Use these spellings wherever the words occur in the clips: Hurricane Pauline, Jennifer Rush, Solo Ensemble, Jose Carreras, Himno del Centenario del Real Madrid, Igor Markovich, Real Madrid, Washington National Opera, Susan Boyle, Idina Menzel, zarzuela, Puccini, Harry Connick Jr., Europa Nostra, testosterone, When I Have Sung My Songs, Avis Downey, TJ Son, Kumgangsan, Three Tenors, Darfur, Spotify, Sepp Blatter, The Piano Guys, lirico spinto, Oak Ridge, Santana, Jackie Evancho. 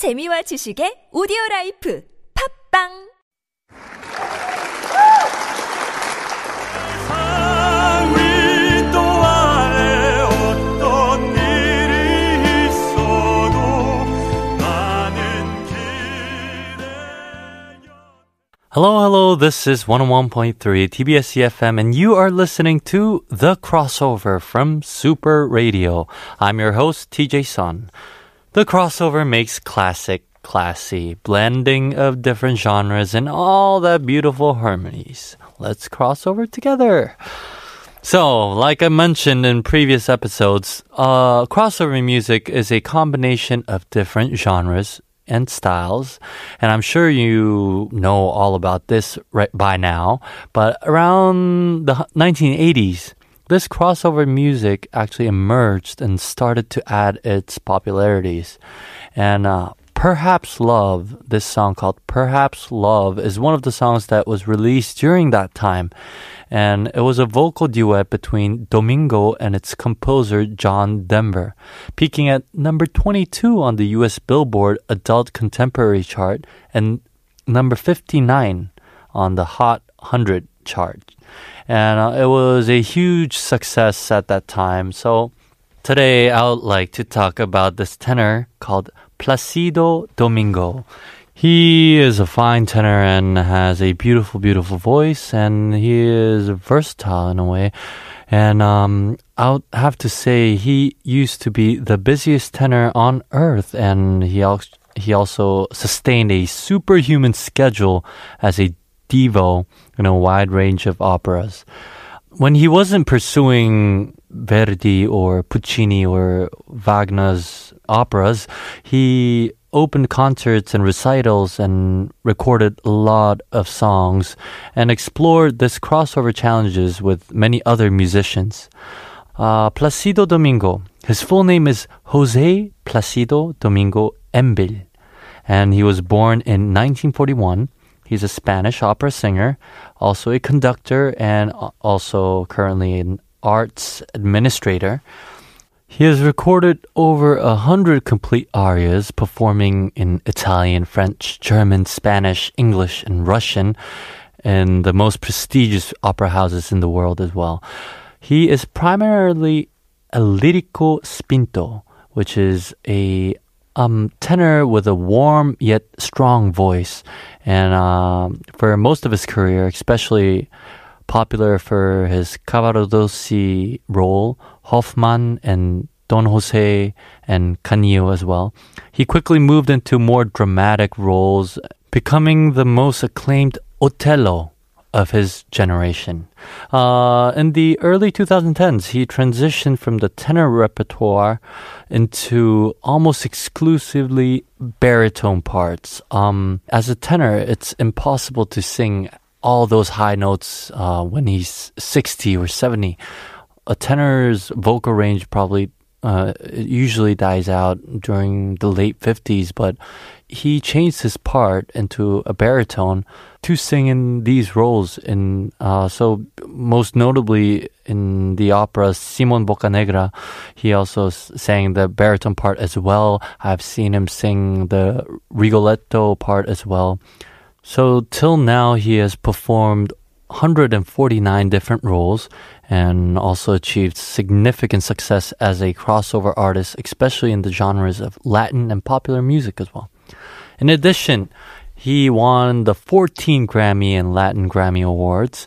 재미와 지식의 오디오라이프 팝빵 Hello, hello, this is 101.3 TBSCFM and you are listening to The CrossOver from Super Radio. I'm your host, TJ Son. The CrossOver makes classic classy, blending of different genres and all the beautiful harmonies. Let's cross over together. So, like I mentioned in previous episodes, crossover music is a combination of different genres and styles, and I'm sure you know all about this right by now, but around the 1980s, this crossover music actually emerged and started to add its popularities. And Perhaps Love, this song called Perhaps Love, is one of the songs that was released during that time, and it was a vocal duet between Domingo and its composer John Denver, peaking at number 22 on the US Billboard Adult Contemporary chart and number 59 on the Hot 100 chart. And it was a huge success at that time. So today I would like to talk about this tenor called Placido Domingo. He is a fine tenor and has a beautiful, beautiful voice, and he is versatile in a way. And I'll have to say he used to be the busiest tenor on earth, and he also sustained a superhuman schedule as a divo in a wide range of operas. When he wasn't pursuing Verdi or Puccini or Wagner's operas, he opened concerts and recitals and recorded a lot of songs and explored this crossover challenges with many other musicians. Placido Domingo, his full name is Jose Placido Domingo Embil, and he was born in 1941. He's a Spanish opera singer, also a conductor, and also currently an arts administrator. He has recorded over 100 complete arias, performing in Italian, French, German, Spanish, English, and Russian, and the most prestigious opera houses in the world as well. He is primarily a lirico spinto, which is a tenor with a warm yet strong voice, and for most of his career, especially popular for his Cavaradossi role, Hoffman and Don Jose and Canillo as well. He quickly moved into more dramatic roles, becoming the most acclaimed Otello of his generation. In the early 2010s, he transitioned from the tenor repertoire into almost exclusively baritone parts. As a tenor, it's impossible to sing all those high notes when he's 60 or 70. A tenor's vocal range probably usually dies out during the late 50s, but he changed his part into a baritone to sing in these roles. So most notably in the opera Simon Boccanegra, he also sang the baritone part as well. I've seen him sing the Rigoletto part as well. So till now, he has performed 149 different roles and also achieved significant success as a crossover artist, especially in the genres of Latin and popular music as well. In addition, he won the 14 Grammy and Latin Grammy Awards.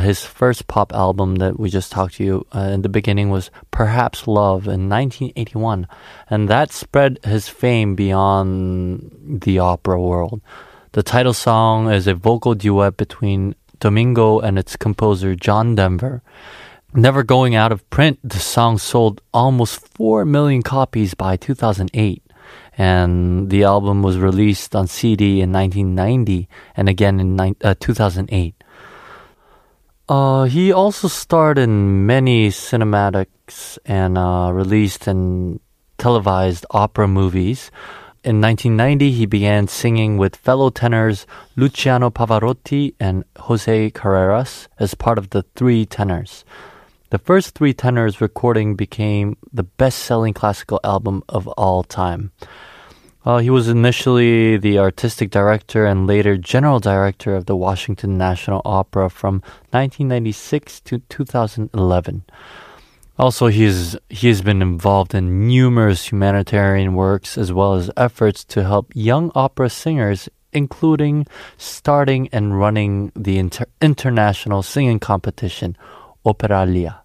His first pop album that we just talked to you in the beginning was Perhaps Love in 1981, and that spread his fame beyond the opera world. The title song is a vocal duet between Domingo and its composer John Denver. Never going out of print, the song sold almost 4 million copies by 2008, and the album was released on CD in 1990 and again in 2008. He also starred in many cinematics and released and televised opera movies. In 1990, he began singing with fellow tenors Luciano Pavarotti and Jose Carreras as part of the Three Tenors. The first Three Tenors recording became the best-selling classical album of all time. He was initially the artistic director and later general director of the Washington National Opera from 1996 to 2011. Also, he has been involved in numerous humanitarian works as well as efforts to help young opera singers, including starting and running the international singing competition, Operalia.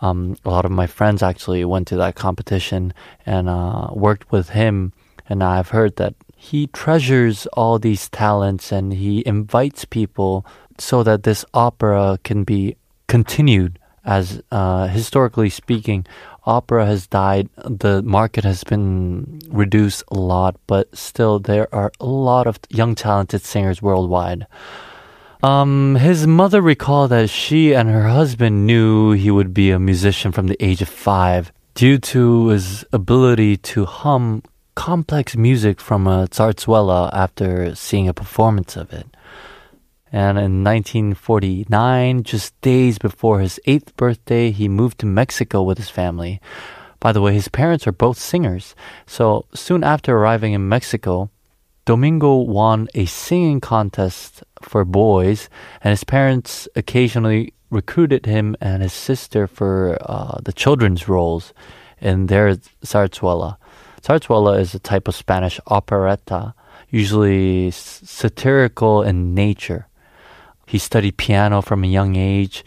A lot of my friends actually went to that competition and worked with him. And I've heard that he treasures all these talents and he invites people so that this opera can be continued. As historically speaking, opera has died. The market has been reduced a lot, but still there are a lot of young talented singers worldwide. His mother recalled that she and her husband knew he would be a musician from the age of 5 due to his ability to hum complex music from a zarzuela after seeing a performance of it. And in 1949, just days before his 8th birthday, he moved to Mexico with his family. By the way, his parents are both singers. So soon after arriving in Mexico, Domingo won a singing contest for boys, and his parents occasionally recruited him and his sister for the children's roles in their zarzuela. Zarzuela is a type of Spanish operetta, usually satirical in nature. He studied piano from a young age.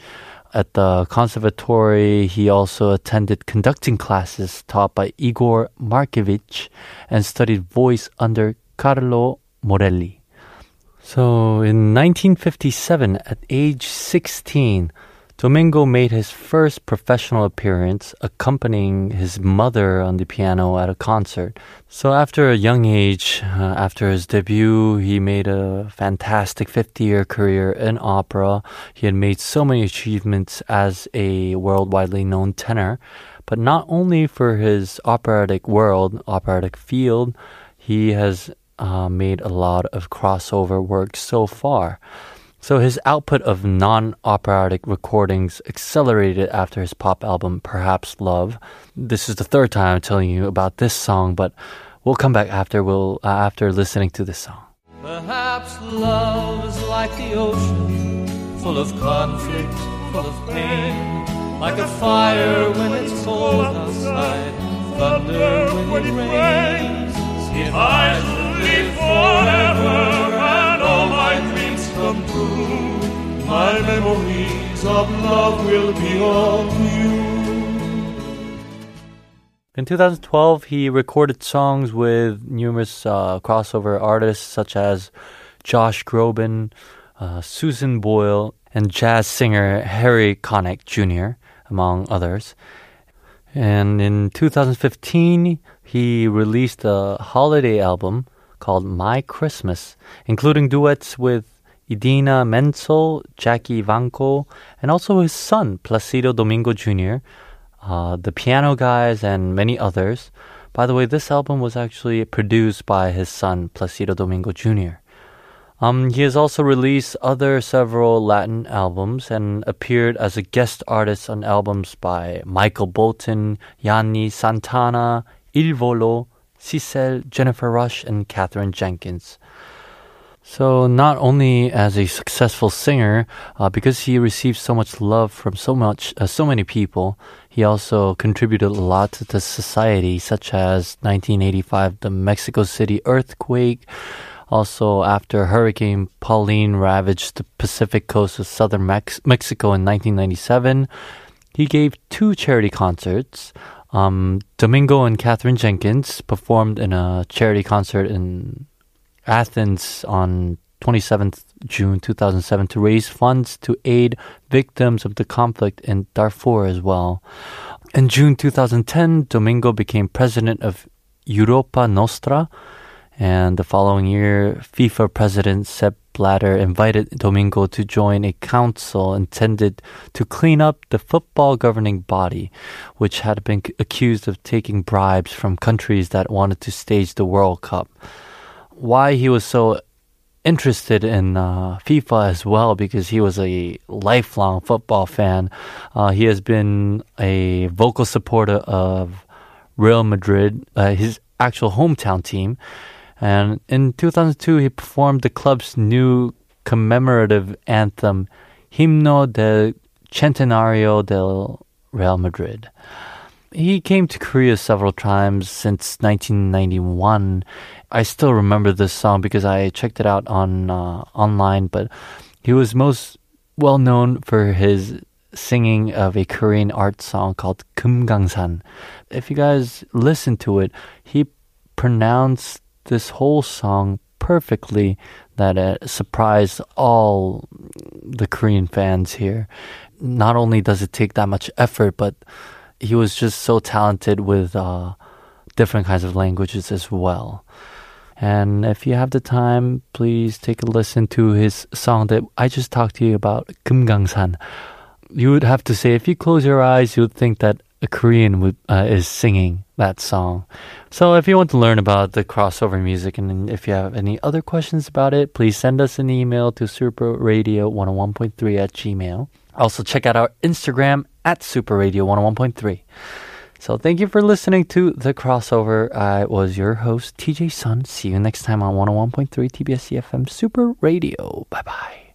At the conservatory, he also attended conducting classes taught by Igor Markovich and studied voice under Carlo Morelli. So in 1957, at age 16, Domingo made his first professional appearance, accompanying his mother on the piano at a concert. So after a young age, after his debut, he made a fantastic 50-year career in opera. He had made so many achievements as a worldwide known tenor, but not only for his operatic field, he has made a lot of crossover work so far. So his output of non-operatic recordings accelerated after his pop album, Perhaps Love. This is the third time I'm telling you about this song, but we'll come back after listening to this song. Perhaps love is like the ocean, full of conflict, full of pain, like a fire when it's cold outside, thunder when it rains. If I should live forever and all my dreams come true, my memories of love will be all to you. In 2012, he recorded songs with numerous crossover artists such as Josh Groban, Susan Boyle, and jazz singer Harry Connick Jr., among others. And in 2015, he released a holiday album called My Christmas, including duets with Idina Menzel, Jackie Evancho, and also his son, Placido Domingo Jr., The Piano Guys, and many others. By the way, this album was actually produced by his son, Placido Domingo Jr. He has also released several Latin albums and appeared as a guest artist on albums by Michael Bolton, Yanni, Santana, Il Volo, Cicel, Jennifer Rush, and Katherine Jenkins. So not only as a successful singer, because he received so much love from so many people, he also contributed a lot to the society, such as 1985, the Mexico City earthquake. Also, after Hurricane Pauline ravaged the Pacific coast of southern Mexico in 1997, he gave 2 charity concerts. Domingo and Katherine Jenkins performed in a charity concert in Athens on 27th June 2007 to raise funds to aid victims of the conflict in Darfur as well. In June 2010, Domingo became president of Europa Nostra, and the following year, FIFA president Sepp Blatter invited Domingo to join a council intended to clean up the football governing body, which had been accused of taking bribes from countries that wanted to stage the World Cup. Why he was so interested in FIFA as well, because he was a lifelong football fan. He has been a vocal supporter of Real Madrid. His actual hometown team. And in 2002, he performed the club's new commemorative anthem, Himno del Centenario del Real Madrid. He came to Korea several times since 1991. I still remember this song because I checked it out on online, but he was most well known for his singing of a Korean art song called Kumgangsan. If you guys listen to it, he pronounced this whole song perfectly, that it surprised all the Korean fans here. Not only does it take that much effort, but he was just so talented with different kinds of languages as well. And if you have the time, please take a listen to his song that I just talked to you about, Kumgangsan. You would have to say, if you close your eyes, you would think that a Korean is singing that song. So if you want to learn about the crossover music, and if you have any other questions about it, please send us an email to superradio101.3@gmail.com. Also, check out our Instagram at superradio101.3. So thank you for listening to The Crossover. I was your host, TJ Sun. See you next time on 101.3 TBS CFM Super Radio. Bye-bye.